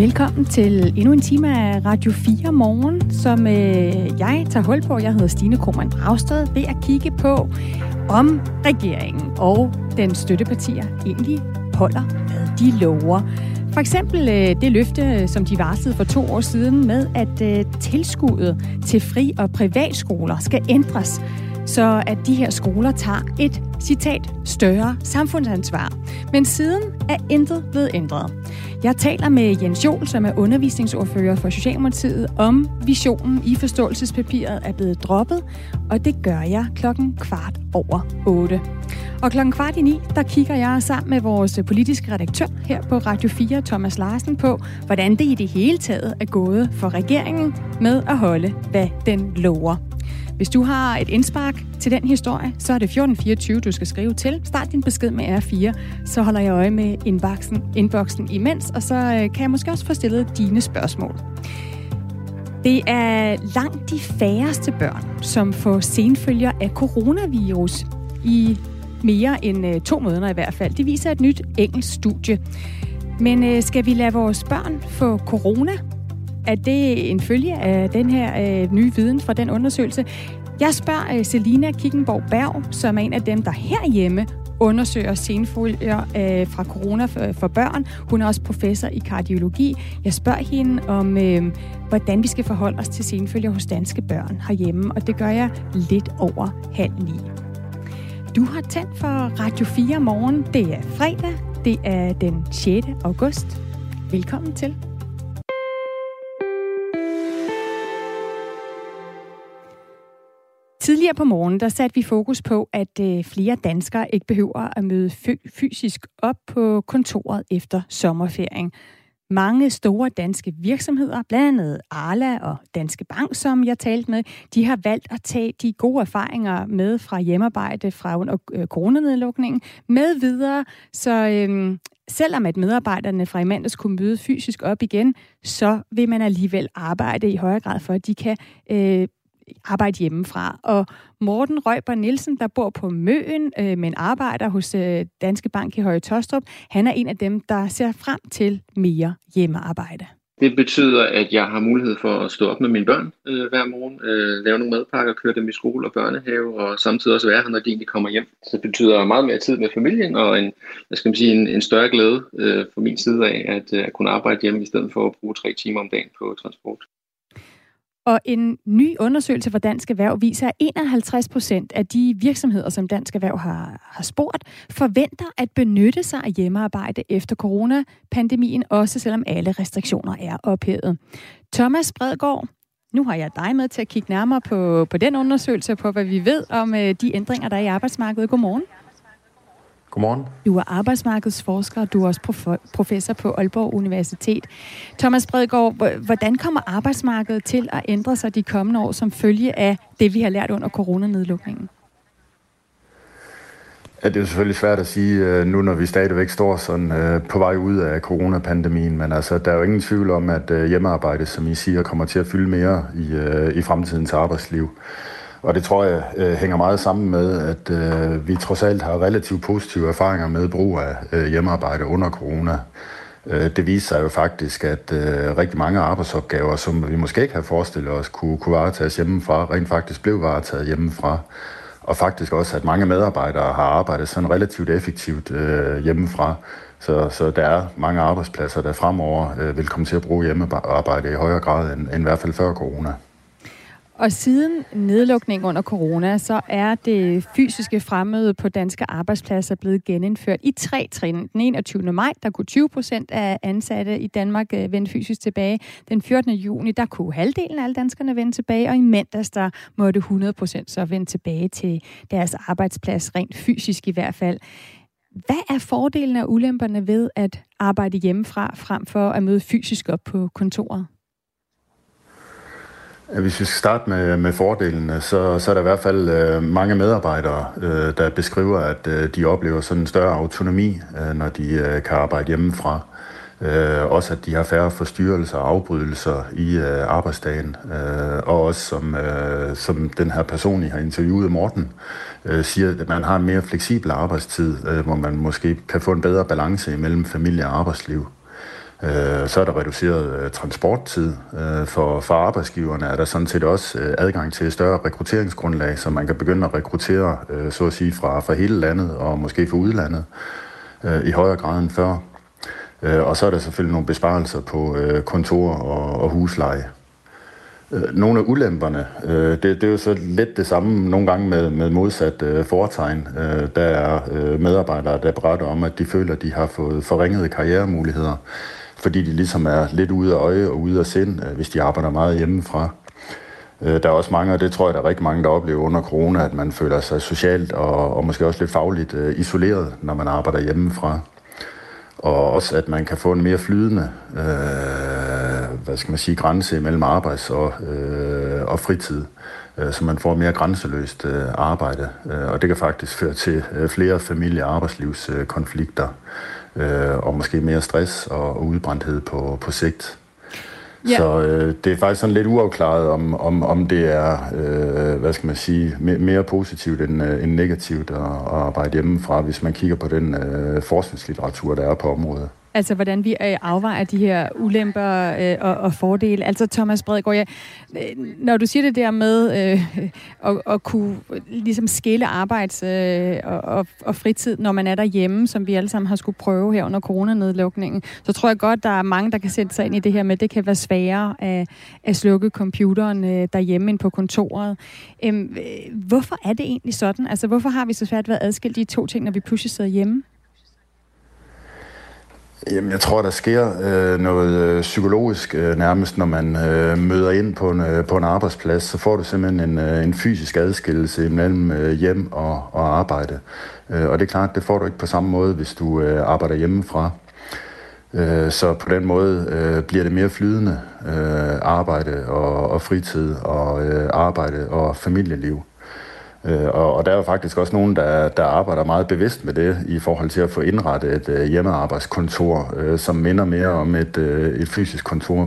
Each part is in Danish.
Velkommen til endnu en time af Radio 4 Morgen, som jeg tager hul på. Jeg hedder Stine Krohmann-Bragstad, ved at kigge på, om regeringen og dens støttepartier egentlig holder, hvad de lover. For eksempel det løfte, som de varslede for 2 år siden med, at tilskuddet til fri- og privatskoler skal ændres, så at de her skoler tager et, citat, større samfundsansvar. Men siden er intet blevet ændret. Jeg taler med Jens Joel, som er undervisningsordfører for Socialdemokratiet, om visionen i forståelsespapiret er blevet droppet, og det gør jeg 8:15. Og 8:45, der kigger jeg sammen med vores politiske redaktør her på Radio 4, Thomas Larsen, på, hvordan det i det hele taget er gået for regeringen med at holde, hvad den lover. Hvis du har et indspark til den historie, så er det 1424, du skal skrive til. Start din besked med R4, så holder jeg øje med inboxen imens, og så kan jeg måske også få stillet dine spørgsmål. Det er langt de færreste børn, som får senfølger af coronavirus i mere end 2 måneder i hvert fald. Det viser et nyt engelsk studie. Men skal vi lade vores børn få corona? Er det en følge af den her nye viden fra den undersøgelse? Jeg spørger Selina Kikkenborg-Berg, som er en af dem, der herhjemme undersøger senfølger fra corona for børn. Hun er også professor i kardiologi. Jeg spørger hende om, hvordan vi skal forholde os til senfølger hos danske børn herhjemme, og det gør jeg 8:30. Du har tændt for Radio 4 Morgen. Det er fredag. Det er den 6. august. Velkommen til. Tidligere på morgenen, der satte vi fokus på, at flere danskere ikke behøver at møde fysisk op på kontoret efter sommerferien. Mange store danske virksomheder, blandt andet Arla og Danske Bank, som jeg talte med, de har valgt at tage de gode erfaringer med fra hjemmearbejde fra under coronanedlukningen med videre. Så selvom at medarbejderne fra i mandags kunne møde fysisk op igen, så vil man alligevel arbejde i højere grad for, at de kan arbejde hjemmefra. Og Morten Røiber Nielsen, der bor på Møen, men arbejder hos Danske Bank i Høje-Taastrup, han er en af dem, der ser frem til mere hjemmearbejde. Det betyder, at jeg har mulighed for at stå op med mine børn hver morgen, lave nogle madpakker, køre dem i skole og børnehave, og samtidig også være her, når de egentlig kommer hjem. Så det betyder meget mere tid med familien, og en større glæde fra min side af, at kunne arbejde hjemme, i stedet for at bruge 3 timer om dagen på transport. Og en ny undersøgelse fra Dansk Erhverv viser, at 51% af de virksomheder, som Dansk Erhverv har spurgt, forventer at benytte sig af hjemmearbejde efter coronapandemien, også selvom alle restriktioner er ophævet. Thomas Bredgaard, nu har jeg dig med til at kigge nærmere på den undersøgelse, på hvad vi ved om de ændringer, der er i arbejdsmarkedet. Godmorgen. Godmorgen. Du er arbejdsmarkedsforsker, og du er også professor på Aalborg Universitet. Thomas Bredgaard, hvordan kommer arbejdsmarkedet til at ændre sig de kommende år som følge af det, vi har lært under coronanedlukningen? Ja, det er jo selvfølgelig svært at sige nu, når vi stadigvæk står sådan på vej ud af coronapandemien, men altså, der er jo ingen tvivl om, at hjemmearbejde, som I siger, kommer til at fylde mere i fremtidens arbejdsliv. Og det tror jeg hænger meget sammen med, at vi trods alt har relativt positive erfaringer med brug af hjemmearbejde under corona. Det viser sig jo faktisk, at rigtig mange arbejdsopgaver, som vi måske ikke havde forestillet os, kunne varetages hjemmefra, rent faktisk blev varetaget hjemmefra. Og faktisk også, at mange medarbejdere har arbejdet sådan relativt effektivt hjemmefra. Så der er mange arbejdspladser, der fremover vil komme til at bruge hjemmearbejde i højere grad end i hvert fald før corona. Og siden nedlukningen under corona, så er det fysiske fremmøde på danske arbejdspladser blevet genindført i 3 trin. Den 21. maj, der kunne 20% af ansatte i Danmark vende fysisk tilbage. Den 14. juni, der kunne halvdelen af alle danskerne vende tilbage. Og i mandags, der måtte 100% så vende tilbage til deres arbejdsplads, rent fysisk i hvert fald. Hvad er fordelene og ulemperne ved at arbejde hjemmefra, frem for at møde fysisk op på kontoret? Hvis vi skal starte med fordelene, så er der i hvert fald mange medarbejdere, der beskriver, at de oplever sådan en større autonomi, når de kan arbejde hjemmefra. Også at de har færre forstyrrelser og afbrydelser i arbejdsdagen. Og også som den her person, I har interviewet, Morten, siger, at man har en mere fleksibel arbejdstid, hvor man måske kan få en bedre balance imellem familie og arbejdsliv. Så er der reduceret transporttid for arbejdsgiverne. Er der sådan set også adgang til større rekrutteringsgrundlag, så man kan begynde at rekruttere så at sige fra hele landet og måske fra udlandet i højere grad end før. Og så er der selvfølgelig nogle besparelser på kontor og husleje. Nogle af ulemperne, det er jo så lidt det samme nogle gange med modsat foretegn. Der er medarbejdere, der beretter om, at de føler, at de har fået forringede karrieremuligheder, fordi de ligesom er lidt ude af øje og ude af sind, hvis de arbejder meget hjemmefra. Der er også mange, og det tror jeg, der er rigtig mange, der oplever under corona, at man føler sig socialt og måske også lidt fagligt isoleret, når man arbejder hjemmefra. Og også, at man kan få en mere flydende grænse mellem arbejds og fritid, så man får mere grænseløst arbejde. Og det kan faktisk føre til flere familie- og arbejdslivskonflikter, og måske mere stress og udbrændthed på sigt. Yeah. Så det er faktisk sådan lidt uafklaret, om det er mere positivt end negativt at arbejde hjemmefra, hvis man kigger på den forskningslitteratur, der er på området. Altså, hvordan vi afvejer de her ulemper og fordele. Altså, Thomas Bredgaard, ja, når du siger det der med at kunne ligesom skille arbejds- og fritid, når man er derhjemme, som vi alle sammen har skulle prøve her under coronanedlukningen, så tror jeg godt, der er mange, der kan sætte sig ind i det her med, det kan være sværere at slukke computeren derhjemme end på kontoret. Hvorfor er det egentlig sådan? Altså, hvorfor har vi så svært været adskilt de to ting, når vi pludselig sidder hjemme? Jamen, jeg tror, der sker noget psykologisk nærmest, når man møder ind på en arbejdsplads. Så får du simpelthen en fysisk adskillelse mellem hjem og arbejde. Og det er klart, det får du ikke på samme måde, hvis du arbejder hjemmefra. Så på den måde bliver det mere flydende arbejde og fritid og arbejde og familieliv. Og der er jo faktisk også nogen, der arbejder meget bevidst med det i forhold til at få indrettet et hjemmearbejdskontor, som minder mere om et fysisk kontor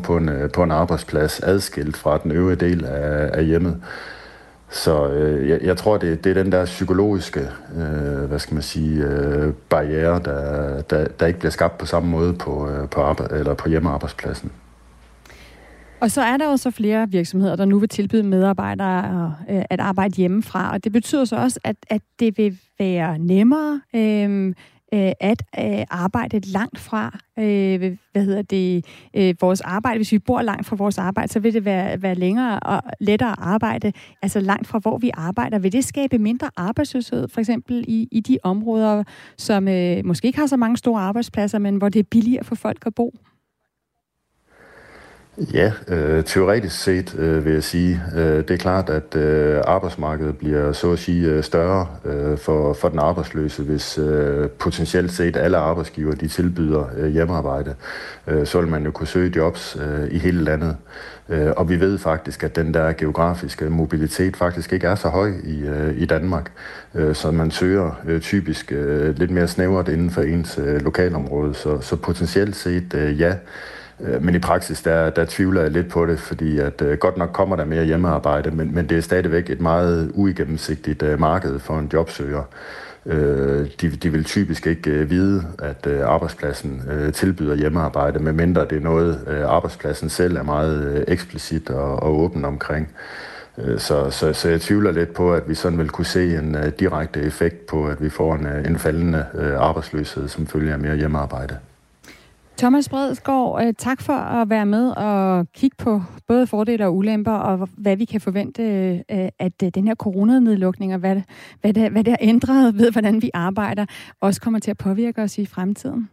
på en arbejdsplads, adskilt fra den øvrige del af hjemmet. Så jeg tror, det er den der psykologiske barriere, der ikke bliver skabt på samme måde på hjemmearbejdspladsen. Og så er der også flere virksomheder, der nu vil tilbyde medarbejdere at arbejde hjemmefra, og det betyder så også, at det vil være nemmere at arbejde langt fra vores arbejde. Hvis vi bor langt fra vores arbejde, så vil det være længere og lettere at arbejde, altså langt fra hvor vi arbejder. Vil det skabe mindre arbejdsløshed, for eksempel i de områder, som måske ikke har så mange store arbejdspladser, men hvor det er billigere for folk at bo? Ja, teoretisk set vil jeg sige. Det er klart, at arbejdsmarkedet bliver så at sige større for den arbejdsløse, hvis potentielt set alle arbejdsgivere de tilbyder hjemmearbejde. Så vil man jo kunne søge jobs i hele landet. Og vi ved faktisk, at den der geografiske mobilitet faktisk ikke er så høj i Danmark. Så man søger typisk lidt mere snævert inden for ens lokalområde. Så potentielt set ja. Men i praksis, der tvivler jeg lidt på det, fordi at godt nok kommer der mere hjemmearbejde, men det er stadigvæk et meget uigennemsigtigt marked for en jobsøger. De vil typisk ikke vide, at arbejdspladsen tilbyder hjemmearbejde, medmindre det er noget, arbejdspladsen selv er meget eksplicit og åben omkring. Så jeg tvivler lidt på, at vi sådan vil kunne se en direkte effekt på, at vi får en faldende arbejdsløshed, som følger mere hjemmearbejde. Thomas Bredgaard, tak for at være med og kigge på både fordele og ulemper, og hvad vi kan forvente, at den her coronanedlukning og hvad der ændret ved, hvordan vi arbejder, også kommer til at påvirke os i fremtiden.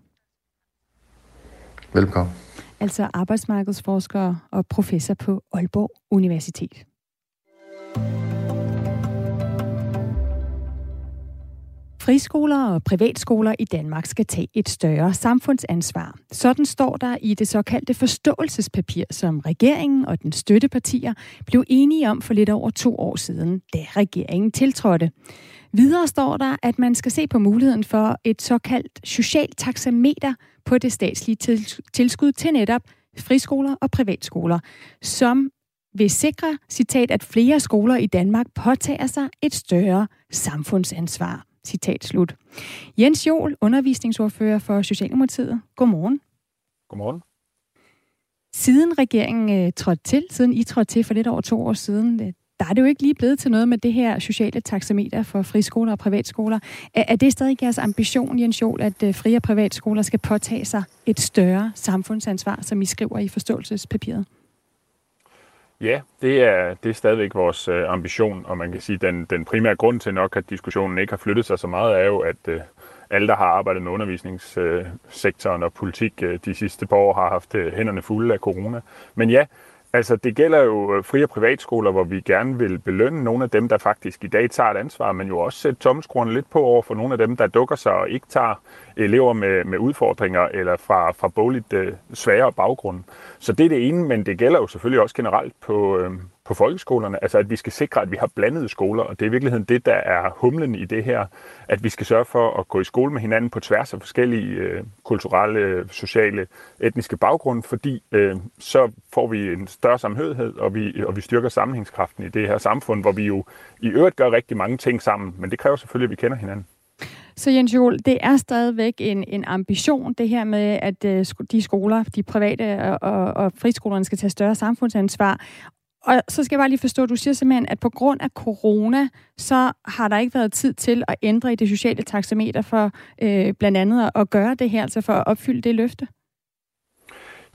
Velkommen. Altså arbejdsmarkedsforsker og professor på Aalborg Universitet. Friskoler og privatskoler i Danmark skal tage et større samfundsansvar. Sådan står der i det såkaldte forståelsespapir, som regeringen og dens støttepartier blev enige om for lidt over 2 år siden, da regeringen tiltrådte. Videre står der, at man skal se på muligheden for et såkaldt socialt taxameter på det statslige tilskud til netop friskoler og privatskoler, som vil sikre, citat, at flere skoler i Danmark påtager sig et større samfundsansvar. Citat slut. Jens Joel, undervisningsordfører for Socialdemokratiet. Godmorgen. Godmorgen. Siden regeringen trådte til, siden I trådte til for lidt over 2 år siden, der er det jo ikke lige blevet til noget med det her sociale taxameter for friskoler og privatskoler. Er det stadig jeres ambition, Jens Joel, at frie og privatskoler skal påtage sig et større samfundsansvar, som I skriver i forståelsespapiret? Ja, det er stadigvæk vores ambition, og man kan sige, at den primære grund til nok, at diskussionen ikke har flyttet sig så meget, er jo, at alle, der har arbejdet med undervisningssektoren og politik de sidste par år, har haft hænderne fulde af corona. Men ja, altså det gælder jo frie og privatskoler, hvor vi gerne vil belønne nogle af dem, der faktisk i dag tager et ansvar, men jo også sætte tommeskruerne lidt på over for nogle af dem, der dukker sig og ikke tager elever med udfordringer eller fra bogligt sværere baggrunde. Så det er det ene, men det gælder jo selvfølgelig også generelt på folkeskolerne, altså at vi skal sikre, at vi har blandede skoler, og det er i virkeligheden det, der er humlen i det her, at vi skal sørge for at gå i skole med hinanden på tværs af forskellige kulturelle, sociale, etniske baggrunde, fordi så får vi en større samhørighed, og vi styrker sammenhængskraften i det her samfund, hvor vi jo i øvrigt gør rigtig mange ting sammen, men det kræver selvfølgelig, at vi kender hinanden. Så Jens Joel, det er stadigvæk en ambition, det her med, at de skoler, de private og friskolerne skal tage større samfundsansvar. Og så skal jeg bare lige forstå, du siger simpelthen, at på grund af corona, så har der ikke været tid til at ændre i det sociale taxameter for blandt andet at gøre det her, altså for at opfylde det løfte?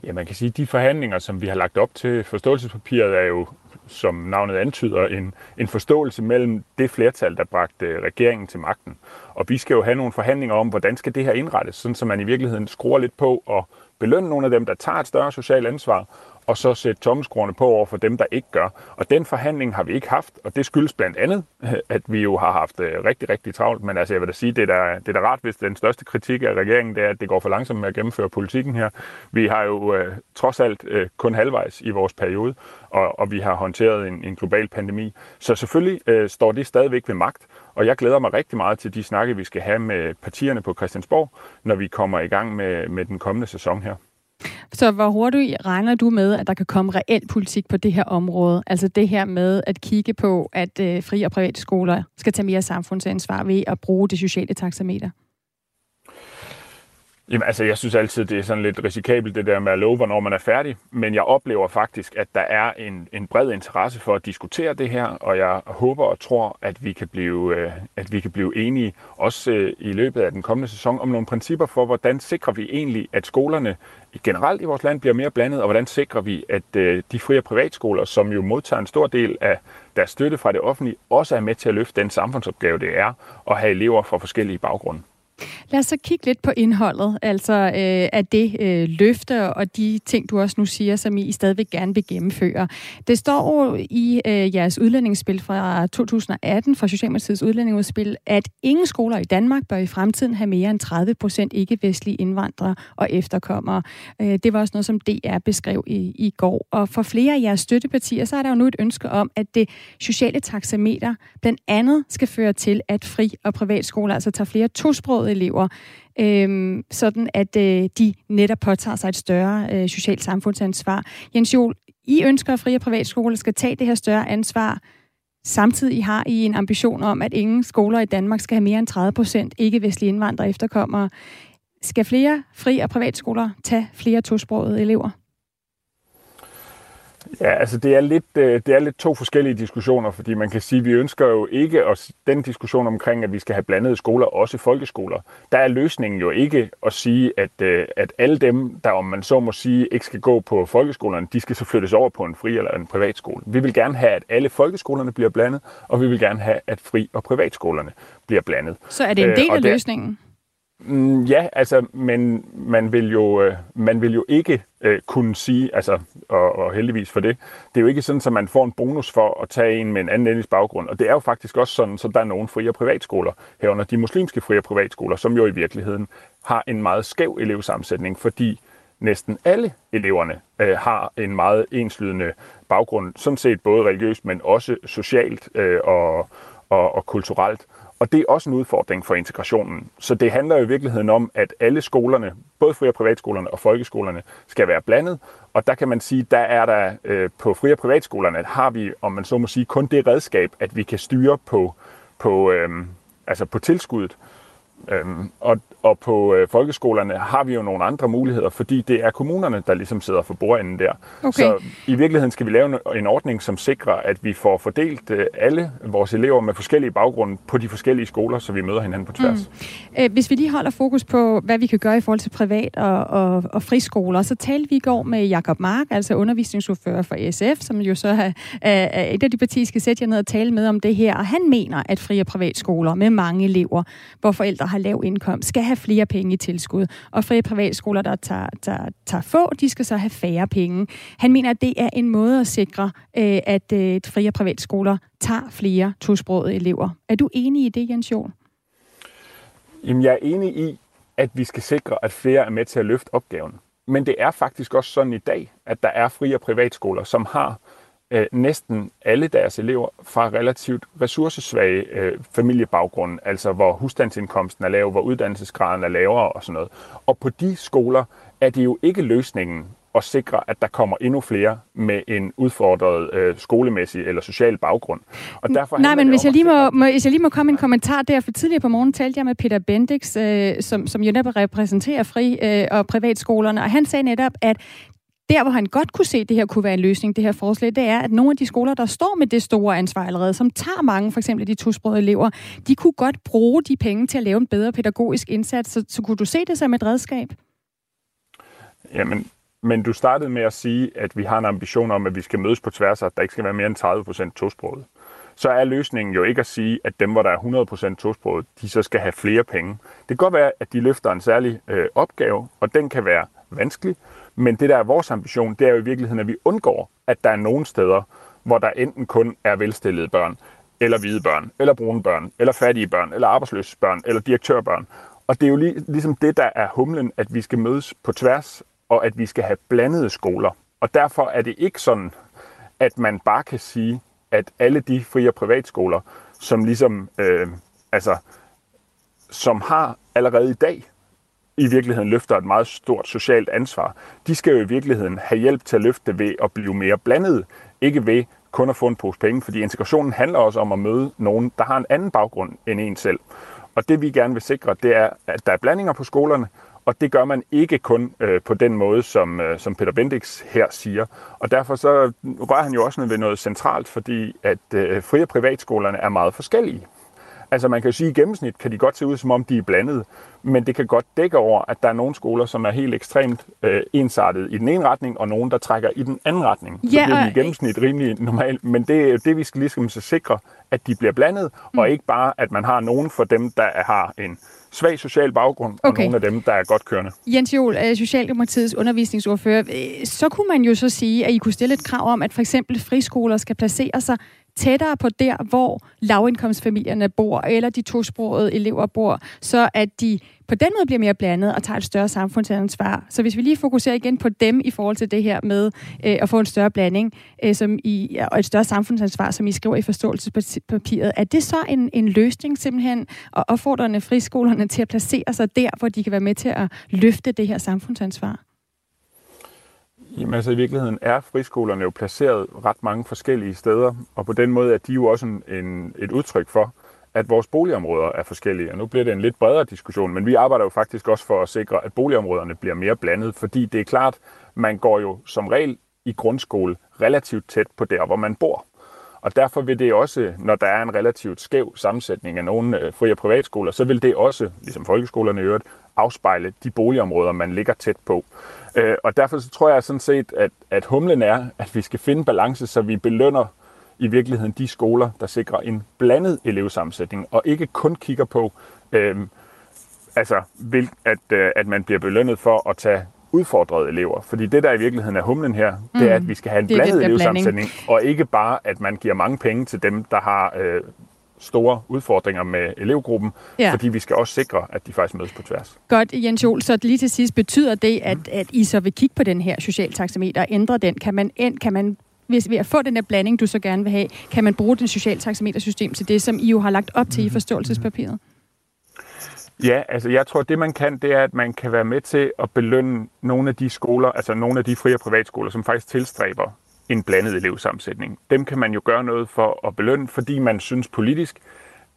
Ja, man kan sige, at de forhandlinger, som vi har lagt op til forståelsespapiret, er jo, som navnet antyder, en forståelse mellem det flertal, der bragte regeringen til magten. Og vi skal jo have nogle forhandlinger om, hvordan skal det her indrettes, sådan så man i virkeligheden skruer lidt på og belønner nogle af dem, der tager et større socialt ansvar, og så sætte tommeskruerne på over for dem, der ikke gør. Og den forhandling har vi ikke haft, og det skyldes blandt andet, at vi jo har haft rigtig, rigtig travlt. Men altså, jeg vil da sige, det er da rart, hvis den største kritik af regeringen, det er, at det går for langsomt med at gennemføre politikken her. Vi har jo trods alt kun halvvejs i vores periode, og vi har håndteret en global pandemi. Så selvfølgelig står det stadigvæk ved magt, og jeg glæder mig rigtig meget til de snakke, vi skal have med partierne på Christiansborg, når vi kommer i gang med den kommende sæson her. Så hvor hurtigt regner du med, at der kan komme reel politik på det her område? Altså det her med at kigge på, at fri og private skoler skal tage mere samfundsansvar ved at bruge det sociale taxameter? Jamen, altså, jeg synes altid, det er sådan lidt risikabelt, det der med at love, hvornår man er færdig. Men jeg oplever faktisk, at der er en bred interesse for at diskutere det her, og jeg håber og tror, at vi kan blive enige, også i løbet af den kommende sæson, om nogle principper for, hvordan sikrer vi egentlig, at skolerne generelt i vores land bliver mere blandet, og hvordan sikrer vi, at de frie og privatskoler, som jo modtager en stor del af deres støtte fra det offentlige, også er med til at løfte den samfundsopgave, det er at have elever fra forskellige baggrunde. Lad os så kigge lidt på indholdet, altså af det løfte og de ting, du også nu siger, som I stadigvæk gerne vil gennemføre. Det står jo i jeres udlændingsspil fra 2018, fra Socialdemokratiets udlændingsudspil, at ingen skoler i Danmark bør i fremtiden have mere end 30% ikke-vestlige indvandrere og efterkommere. Det var også noget, som DR beskrev i går. Og for flere af jeres støttepartier, så er der jo nu et ønske om, at det sociale taxameter blandt andet skal føre til, at fri- og privatskoler altså tager flere tosprog elever, sådan at de netop påtager sig et større socialt samfundsansvar. Jens Joel, I ønsker, at frie og privatskoler skal tage det her større ansvar. Samtidig har I en ambition om, at ingen skoler i Danmark skal have mere end 30% ikke-vestlige indvandrere og efterkommere. Skal flere frie og privatskoler tage flere tosprogede elever? Ja, altså det er lidt to forskellige diskussioner, fordi man kan sige, at vi ønsker jo ikke, og den diskussion omkring, at vi skal have blandede skoler, også folkeskoler, der er løsningen jo ikke at sige, at alle dem, der om man så må sige, ikke skal gå på folkeskolerne, de skal så flyttes over på en fri eller en privatskole. Vi vil gerne have, at alle folkeskolerne bliver blandet, og vi vil gerne have, at fri- og privatskolerne bliver blandet. Så er det en del af løsningen? Ja, altså, men man vil jo ikke kunne sige, altså, og heldigvis for det, det er jo ikke sådan, at man får en bonus for at tage en med en anden etnisk baggrund, og det er jo faktisk også sådan, så der er nogle frie og privatskoler, herunder de muslimske frie og privatskoler, som jo i virkeligheden har en meget skæv elevsammensætning, fordi næsten alle eleverne har en meget enslydende baggrund, sådan set både religiøst, men også socialt og kulturelt. Og det er også en udfordring for integrationen. Så det handler jo i virkeligheden om, at alle skolerne, både fri- og privatskolerne og folkeskolerne, skal være blandet. Og der kan man sige, der er der på fri- og privatskolerne, at har vi, om man så må sige, kun det redskab, at vi kan styre på tilskuddet. Og på folkeskolerne har vi jo nogle andre muligheder, fordi det er kommunerne, der ligesom sidder for bordenden der. Okay. Så i virkeligheden skal vi lave en ordning, som sikrer, at vi får fordelt alle vores elever med forskellige baggrunde på de forskellige skoler, så vi møder hinanden på tværs. Mm. Hvis vi lige holder fokus på, hvad vi kan gøre i forhold til privat og friskoler, så talte vi i går med Jakob Mark, altså undervisningsordfører for ESF, som jo så er et af de partier, skal sætte jer ned og tale med om det her. Og han mener, at fri- og privatskoler med mange elever, hvor forældre har lav indkomst, skal have flere penge i tilskud. Og frie privatskoler, der tager få, de skal så have færre penge. Han mener, at det er en måde at sikre, at frie privatskoler tager flere tosprogede elever. Er du enig i det, Jens Joel? Jamen, jeg er enig i, at vi skal sikre, at flere er med til at løfte opgaven. Men det er faktisk også sådan i dag, at der er frie privatskoler, som har næsten alle deres elever fra relativt ressourcesvage familiebaggrunde, altså hvor husstandsindkomsten er lav, hvor uddannelsesgraden er lavere og sådan noget. Og på de skoler er det jo ikke løsningen at sikre, at der kommer endnu flere med en udfordret skolemæssig eller social baggrund. Og derfor nej, men hvis jeg lige må komme en kommentar der, for tidligere på morgen talte jeg med Peter Bendix, som jo netop repræsenterer fri- og privatskolerne, og han sagde netop, at der, hvor han godt kunne se, at det her kunne være en løsning, det her forslag, det er, at nogle af de skoler, der står med det store ansvar allerede, som tager mange, for eksempel de tosprogede elever, de kunne godt bruge de penge til at lave en bedre pædagogisk indsats. Så kunne du se det som et redskab? Jamen, men du startede med at sige, at vi har en ambition om, at vi skal mødes på tværs, og at der ikke skal være mere end 30% tosprogede. Så er løsningen jo ikke at sige, at dem, hvor der er 100% tosprogede, de så skal have flere penge. Det kan godt være, at de løfter en særlig opgave, og den kan være vanskelig. Men det, der er vores ambition, det er jo i virkeligheden, at vi undgår, at der er nogle steder, hvor der enten kun er velstillede børn, eller hvide børn, eller brune børn, eller fattige børn, eller arbejdsløse børn, eller direktørbørn. Og det er jo ligesom det, der er humlen, at vi skal mødes på tværs, og at vi skal have blandede skoler. Og derfor er det ikke sådan, at man bare kan sige, at alle de frie- og privatskoler, som ligesom, som har allerede i dag, i virkeligheden løfter et meget stort socialt ansvar. De skal jo i virkeligheden have hjælp til at løfte ved at blive mere blandet, ikke ved kun at få en pose penge, fordi integrationen handler også om at møde nogen, der har en anden baggrund end en selv. Og det vi gerne vil sikre, det er, at der er blandinger på skolerne, og det gør man ikke kun på den måde, som Peter Bendix her siger. Og derfor så rører han jo også ved noget centralt, fordi at frie- og privatskolerne er meget forskellige. Altså man kan jo sige, at i gennemsnit kan de godt se ud, som om de er blandede, men det kan godt dække over, at der er nogle skoler, som er helt ekstremt ensartet i den ene retning, og nogle, der trækker i den anden retning. Ja, så det er i gennemsnit rimelig normalt, men det er jo det, vi skal ligesom så sikre, at de bliver blandet, og ikke bare, at man har nogen for dem, der har en svag social baggrund, og nogle af dem, der er godt kørende. Jens Joel, Socialdemokratiets undervisningsordfører, så kunne man jo så sige, at I kunne stille et krav om, at for eksempel friskoler skal placere sig tættere på der, hvor lavindkomstfamilierne bor, eller de tosprogede elever bor, så at de på den måde bliver mere blandet og tager et større samfundsansvar. Så hvis vi lige fokuserer igen på dem i forhold til det her med at få en større blanding og et større samfundsansvar, som I skriver i forståelsespapiret, er det så en løsning simpelthen og opfordrende friskolerne til at placere sig der, hvor de kan være med til at løfte det her samfundsansvar? Jamen altså i virkeligheden er friskolerne jo placeret ret mange forskellige steder, og på den måde er de jo også et udtryk for, at vores boligområder er forskellige. Og nu bliver det en lidt bredere diskussion, men vi arbejder jo faktisk også for at sikre, at boligområderne bliver mere blandet, fordi det er klart, man går jo som regel i grundskole relativt tæt på der, hvor man bor. Og derfor vil det også, når der er en relativt skæv sammensætning af nogle fri- og privatskoler, så vil det også, ligesom folkeskolerne i øvrigt, afspejle de boligområder, man ligger tæt på. Og derfor så tror jeg sådan set, at humlen er, at vi skal finde balance, så vi belønner i virkeligheden de skoler, der sikrer en blandet elevsammensætning, og ikke kun kigger på, at man bliver belønnet for at tage udfordrede elever. Fordi det, der i virkeligheden er humlen her, det er, at vi skal have en blandet elevsammensætning, og ikke bare, at man giver mange penge til dem, der har store udfordringer med elevgruppen, fordi vi skal også sikre, at de faktisk mødes på tværs. Godt, Jens Joel. Så lige til sidst, betyder det, at I så vil kigge på den her socialtaxameter og ændre den? Kan man ved at få den her blanding, du så gerne vil have, kan man bruge den socialtaxametersystem til det, som I jo har lagt op til i forståelsespapiret? Ja, altså jeg tror, det man kan, det er, at man kan være med til at belønne nogle af de skoler, altså nogle af de frie- og privatskoler, som faktisk tilstræber en blandet elevsammensætning. Dem kan man jo gøre noget for at belønne, fordi man synes politisk,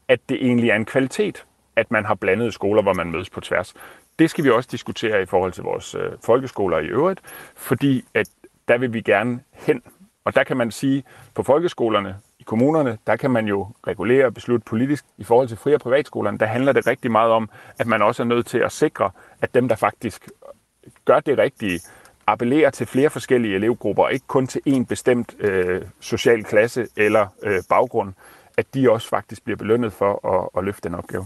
at det egentlig er en kvalitet, at man har blandede skoler, hvor man mødes på tværs. Det skal vi også diskutere i forhold til vores folkeskoler i øvrigt, fordi at der vil vi gerne hen. Og der kan man sige, på folkeskolerne, i kommunerne, der kan man jo regulere og beslutte politisk. I forhold til fri- og privatskolerne, der handler det rigtig meget om, at man også er nødt til at sikre, at dem, der faktisk gør det rigtige, appellerer til flere forskellige elevgrupper, ikke kun til en bestemt social klasse eller baggrund, at de også faktisk bliver belønnet for at løfte den opgave.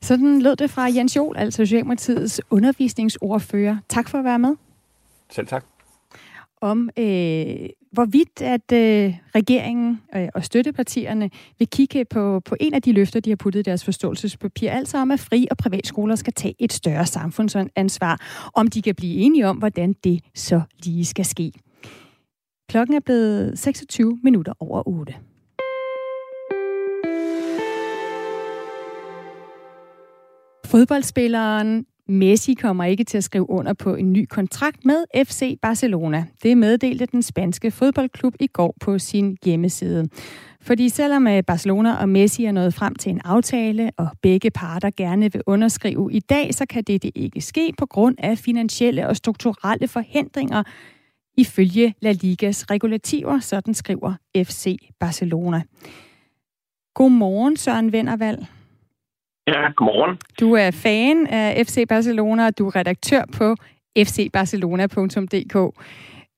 Sådan lød det fra Jens Joel, altså Socialdemokratiets undervisningsordfører. Tak for at være med. Selv tak. Om hvorvidt at regeringen og støttepartierne vil kigge på en af de løfter, de har puttet i deres forståelsespapir, altså om, at fri- og privatskoler skal tage et større samfundsansvar, om de kan blive enige om, hvordan det så lige skal ske. Klokken er blevet 7:26. Fodboldspilleren Messi kommer ikke til at skrive under på en ny kontrakt med FC Barcelona. Det meddelte den spanske fodboldklub i går på sin hjemmeside. Fordi selvom Barcelona og Messi er nået frem til en aftale, og begge parter gerne vil underskrive i dag, så kan det ikke ske på grund af finansielle og strukturelle forhindringer ifølge La Ligas regulativer, sådan skriver FC Barcelona. Godmorgen, Søren Vennervald. Ja, godmorgen. Du er fan af FC Barcelona, og du er redaktør på fcbarcelona.dk.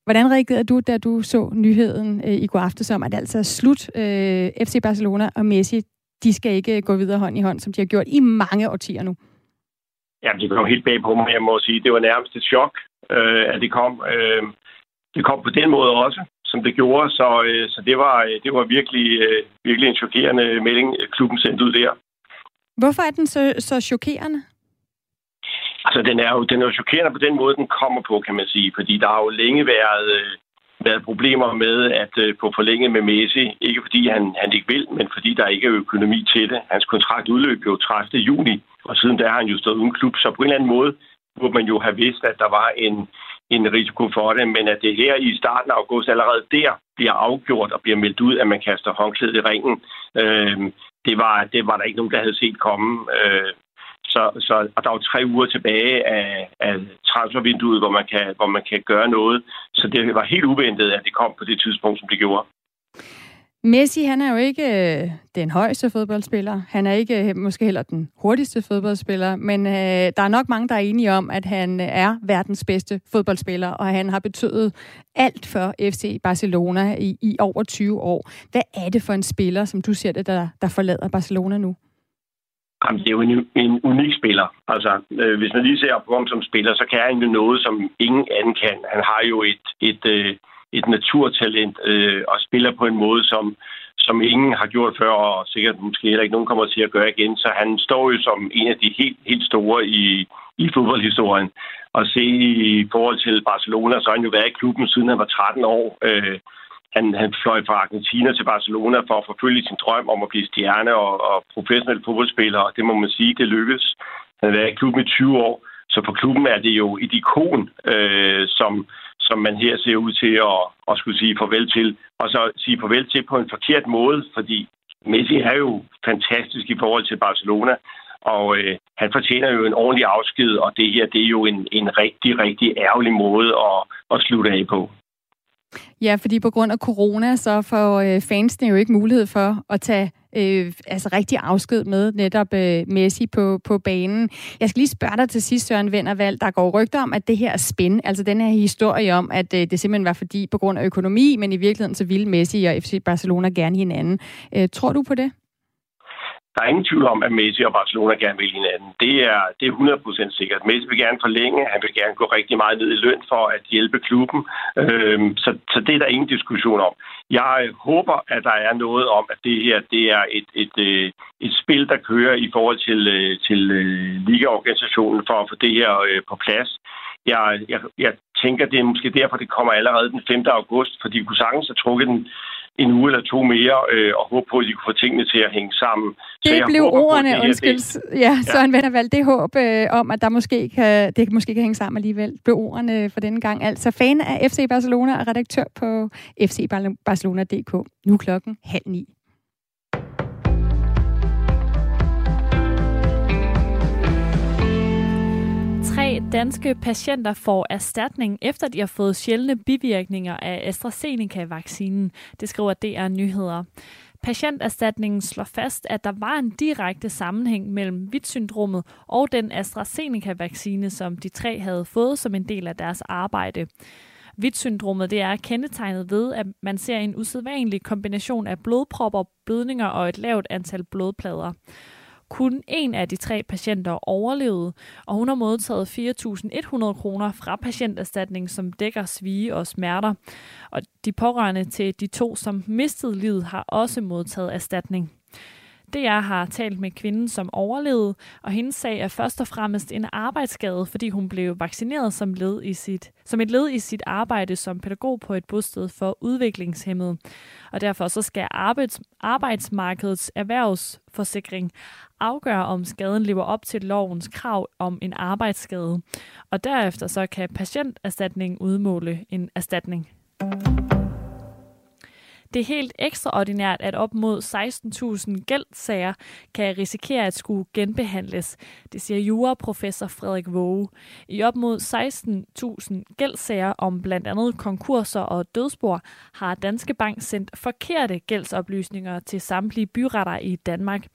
Hvordan reagerede du, da du så nyheden i går aftes om, at det altså er slut? FC Barcelona og Messi, de skal ikke gå videre hånd i hånd, som de har gjort i mange årtier nu. Jamen, det kom helt bag på mig, jeg må sige. Det var nærmest et chok, at det kom. Det kom på den måde også, som det gjorde, så det var virkelig en chokerende melding, klubben sendte ud der. Hvorfor er den så chokerende? Altså, den er jo chokerende på den måde, den kommer på, kan man sige. Fordi der har jo længe været problemer med at få forlænget med Messi. Ikke fordi han ikke vil, men fordi der ikke er økonomi til det. Hans kontrakt udløb jo 30. juni, og siden der har han jo stået uden klub. Så på en eller anden måde burde man jo have vidst, at der var en risiko for det. Men at det her i starten af august allerede der bliver afgjort og bliver meldt ud, at man kaster håndklædet i ringen, det var der ikke nogen, der havde set komme. Og der er jo 3 uger tilbage af transfervinduet, hvor man kan gøre noget. Så det var helt uventet, at det kom på det tidspunkt, som det gjorde. Messi, han er jo ikke den højeste fodboldspiller. Han er ikke måske heller den hurtigste fodboldspiller. Men der er nok mange, der er enige om, at han er verdens bedste fodboldspiller. Og han har betydet alt for FC Barcelona i over 20 år. Hvad er det for en spiller, som du ser det, der forlader Barcelona nu? Jamen, det er jo en unik spiller. Altså, hvis man lige ser på ham som spiller, så kan han jo noget, som ingen anden kan. Han har jo et naturtalent og spiller på en måde, som ingen har gjort før, og sikkert måske heller ikke nogen kommer til at gøre igen. Så han står jo som en af de helt, helt store i fodboldhistorien. Og se i forhold til Barcelona, så har han jo været i klubben, siden han var 13 år. Han fløj fra Argentina til Barcelona for at forfølge sin drøm om at blive stjerne og professionel fodboldspiller, og det må man sige, det lykkedes. Han har været i klubben i 20 år, så for klubben er det jo et ikon, som man her ser ud til at skulle sige farvel til. Og så sige farvel til på en forkert måde, fordi Messi er jo fantastisk i forhold til Barcelona, og han fortjener jo en ordentlig afsked, og det her, det er jo en rigtig, rigtig ærgerlig måde at slutte af på. Ja, fordi på grund af corona, så får fansene jo ikke mulighed for at tage rigtig afsked med netop Messi på banen. Jeg skal lige spørge dig til sidst, Søren Vennervald. Der går rygter om, at det her spin, altså den her historie om, at det simpelthen var fordi på grund af økonomi, men i virkeligheden så ville Messi og FC Barcelona gerne hinanden. Tror du på det? Der er ingen tvivl om, at Messi og Barcelona gerne vil hinanden. Det er 100% sikkert. Messi vil gerne forlænge, han vil gerne gå rigtig meget ned i løn for at hjælpe klubben. Så det er der ingen diskussion om. Jeg håber, at der er noget om, at det her, det er et spil, der kører i forhold til ligaorganisationen for at få det her på plads. Jeg tænker, det er måske derfor, det kommer allerede den 5. august, fordi de kunne sagtens have trukket den en uge eller to mere, og håbe på, at de kunne få tingene til at hænge sammen. Det blev ordene, undskyld. Ja, Søren Vennervald, det håb om, at der måske kan hænge sammen alligevel, blev ordene for denne gang. Altså fan af FC Barcelona og redaktør på fcbarcelona.dk. Nu klokken 8:30. 3 danske patienter får erstatning, efter de har fået sjældne bivirkninger af AstraZeneca-vaccinen. Det skriver DR Nyheder. Patienterstatningen slår fast, at der var en direkte sammenhæng mellem Vitt-syndromet og den AstraZeneca-vaccine, som de 3 havde fået som en del af deres arbejde. Vitt-syndromet er kendetegnet ved, at man ser en usædvanlig kombination af blodpropper, blødninger og et lavt antal blodplader. Kun en af de 3 patienter overlevede, og hun har modtaget 4.100 kroner fra patienterstatning, som dækker svie og smerter. Og de pårørende til de 2, som mistede livet, har også modtaget erstatning. DR har talt med kvinden, som overlevede, og hendes sag er først og fremmest en arbejdsskade, fordi hun blev vaccineret som et led i sit arbejde som pædagog på et bosted for udviklingshæmmede. Og derfor så skal arbejdsmarkedets erhvervsforsikring afgøre, om skaden lever op til lovens krav om en arbejdsskade. Og derefter så kan patienterstatningen udmåle en erstatning. Det er helt ekstraordinært, at op mod 16.000 gældsager kan risikere at skulle genbehandles. Det siger juraprofessor Frederik Waage. I op mod 16.000 gældsager om blandt andet konkurser og dødsboer har Danske Bank sendt forkerte gældsoplysninger til samtlige byretter i Danmark.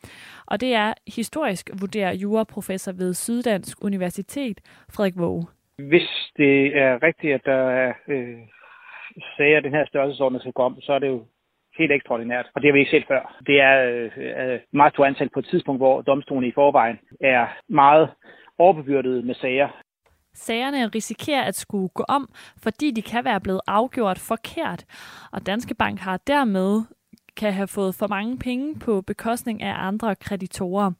Og det er historisk, vurderer juraprofessor ved Syddansk Universitet Frederik Waage. Hvis det er rigtigt, at der er sager den her størrelsesorden, der skal gå om, så er det jo helt ekstraordinært, og det har vi ikke set før. Det er meget stort antal på et tidspunkt, hvor domstolen i forvejen er meget overbebyrdet med sager. Sagerne risikerer at skulle gå om, fordi de kan være blevet afgjort forkert, og Danske Bank har dermed kan have fået for mange penge på bekostning af andre kreditorer.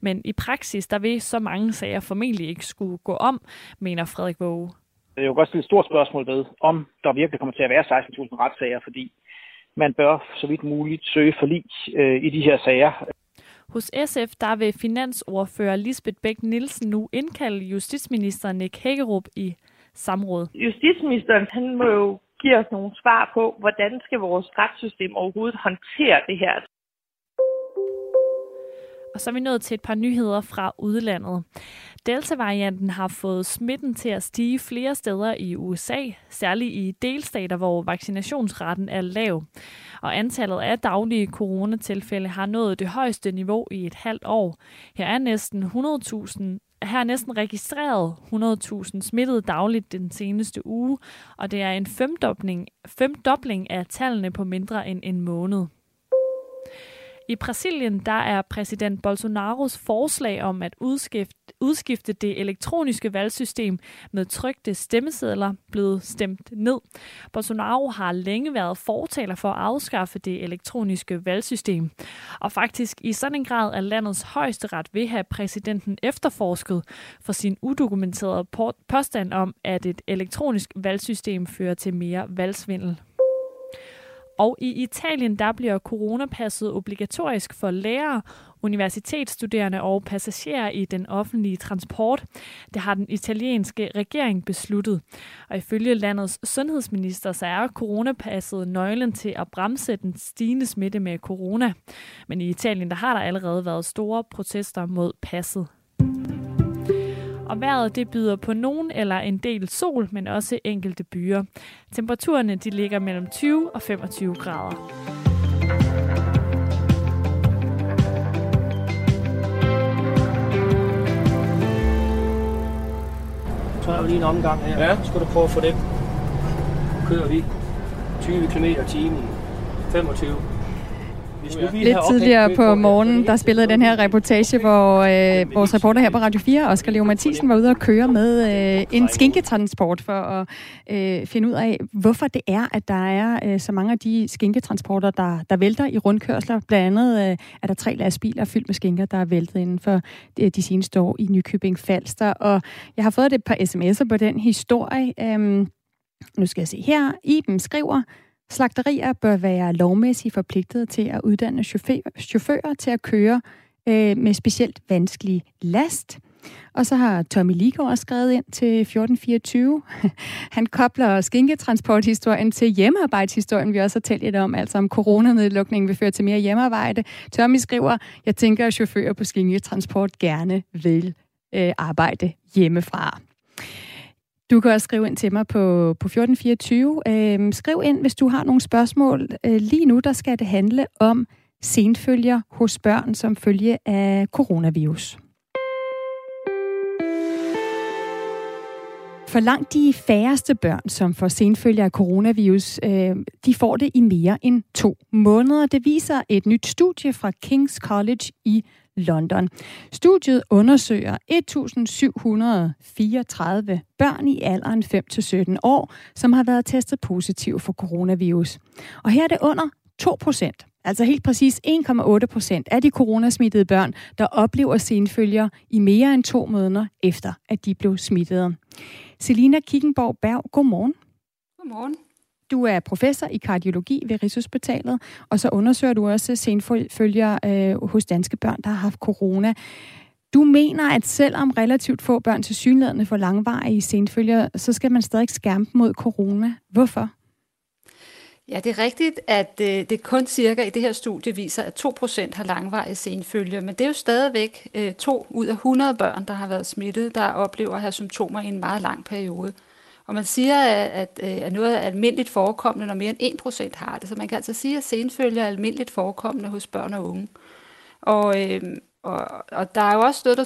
Men i praksis, der vil så mange sager formentlig ikke skulle gå om, mener Frederik Waage. Det er jo godt et stort spørgsmål ved, om der virkelig kommer til at være 16.000 retssager, fordi man bør så vidt muligt søge forlig i de her sager. Hos SF der vil finansordfører Lisbeth Beck Nielsen nu indkalde justitsministeren Nick Hækkerup i samråd. Justitsministeren han må jo give os nogle svar på, hvordan skal vores retssystem overhovedet håndtere det her. Og så er vi nået til et par nyheder fra udlandet. Delta-varianten har fået smitten til at stige flere steder i USA, særligt i delstater, hvor vaccinationsraten er lav. Og antallet af daglige coronatilfælde har nået det højeste niveau i et halvt år. Her er næsten registreret 100.000 smittede dagligt den seneste uge, og det er en femdobling af tallene på mindre end en måned. I Brasilien der er præsident Bolsonaros forslag om at udskifte det elektroniske valgsystem med trykte stemmesedler blevet stemt ned. Bolsonaro har længe været fortaler for at afskaffe det elektroniske valgsystem. Og faktisk i sådan en grad, at landets højesteret vil have præsidenten efterforsket for sin udokumenterede påstand om, at et elektronisk valgsystem fører til mere valgsvindel. Og i Italien, der bliver coronapasset obligatorisk for lærere, universitetsstuderende og passagerer i den offentlige transport. Det har den italienske regering besluttet. Og ifølge landets sundhedsminister, så er coronapasset nøglen til at bremse den stigende smitte med corona. Men i Italien, der har der allerede været store protester mod passet. Og vejret det byder på nogen eller en del sol, men også enkelte byer. Temperaturerne de ligger mellem 20 og 25 grader. Så har vi lige en omgang her. Ja. Skal du prøve at få det? Kører vi 20 km/t, 25 km/t. Lidt tidligere på morgenen, der spillede den her reportage, hvor vores reporter her på Radio 4, Oscar Leo Mathisen, var ude at køre med en skinketransport for at finde ud af, hvorfor det er, at der er så mange af de skinketransporter, der vælter i rundkørsler. Blandt andet er der 3 lastbiler fyldt med skinker, der er væltet inden for de seneste år i Nykøbing Falster. Og jeg har fået et par sms'er på den historie. Nu skal jeg se her. Iben skriver: slagterier bør være lovmæssigt forpligtet til at uddanne chauffører til at køre med specielt vanskelig last. Og så har Tommy Ligård skrevet ind til 1424. Han kobler skinketransporthistorien til hjemmearbejdshistorien, vi også har talt lidt om, altså om coronanedlukningen vil føre til mere hjemmearbejde. Tommy skriver: jeg tænker, at chauffører på skinketransport gerne vil arbejde hjemmefra. Du kan også skrive ind til mig på 1424. Skriv ind, hvis du har nogle spørgsmål. Lige nu, der skal det handle om senfølger hos børn som følge af coronavirus. For langt de færreste børn, som får senfølger af coronavirus, de får det i mere end 2 måneder. Det viser et nyt studie fra King's College i London. Studiet undersøger 1734 børn i alderen 5-17 år, som har været testet positiv for coronavirus. Og her er det under 2%, altså helt præcis 1,8% af de coronasmittede børn, der oplever senfølger i mere end 2 måneder efter, at de blev smittet. Selina Kikkenborg-Berg, godmorgen. Godmorgen. Du er professor i kardiologi ved Rigshospitalet, og så undersøger du også senfølger hos danske børn, der har haft corona. Du mener, at selvom relativt få børn tilsyneladende får langvarige senfølger, så skal man stadig skærme mod corona. Hvorfor? Ja, det er rigtigt, at det kun cirka i det her studie viser, at 2% har langvarige senfølger, men det er jo stadigvæk 2 ud af 100 børn, der har været smittet, der oplever at have symptomer i en meget lang periode. Og man siger, at noget er almindeligt forekommende, når mere end 1% har det. Så man kan altså sige, at senfølger er almindeligt forekommende hos børn og unge. Og der er jo også noget, der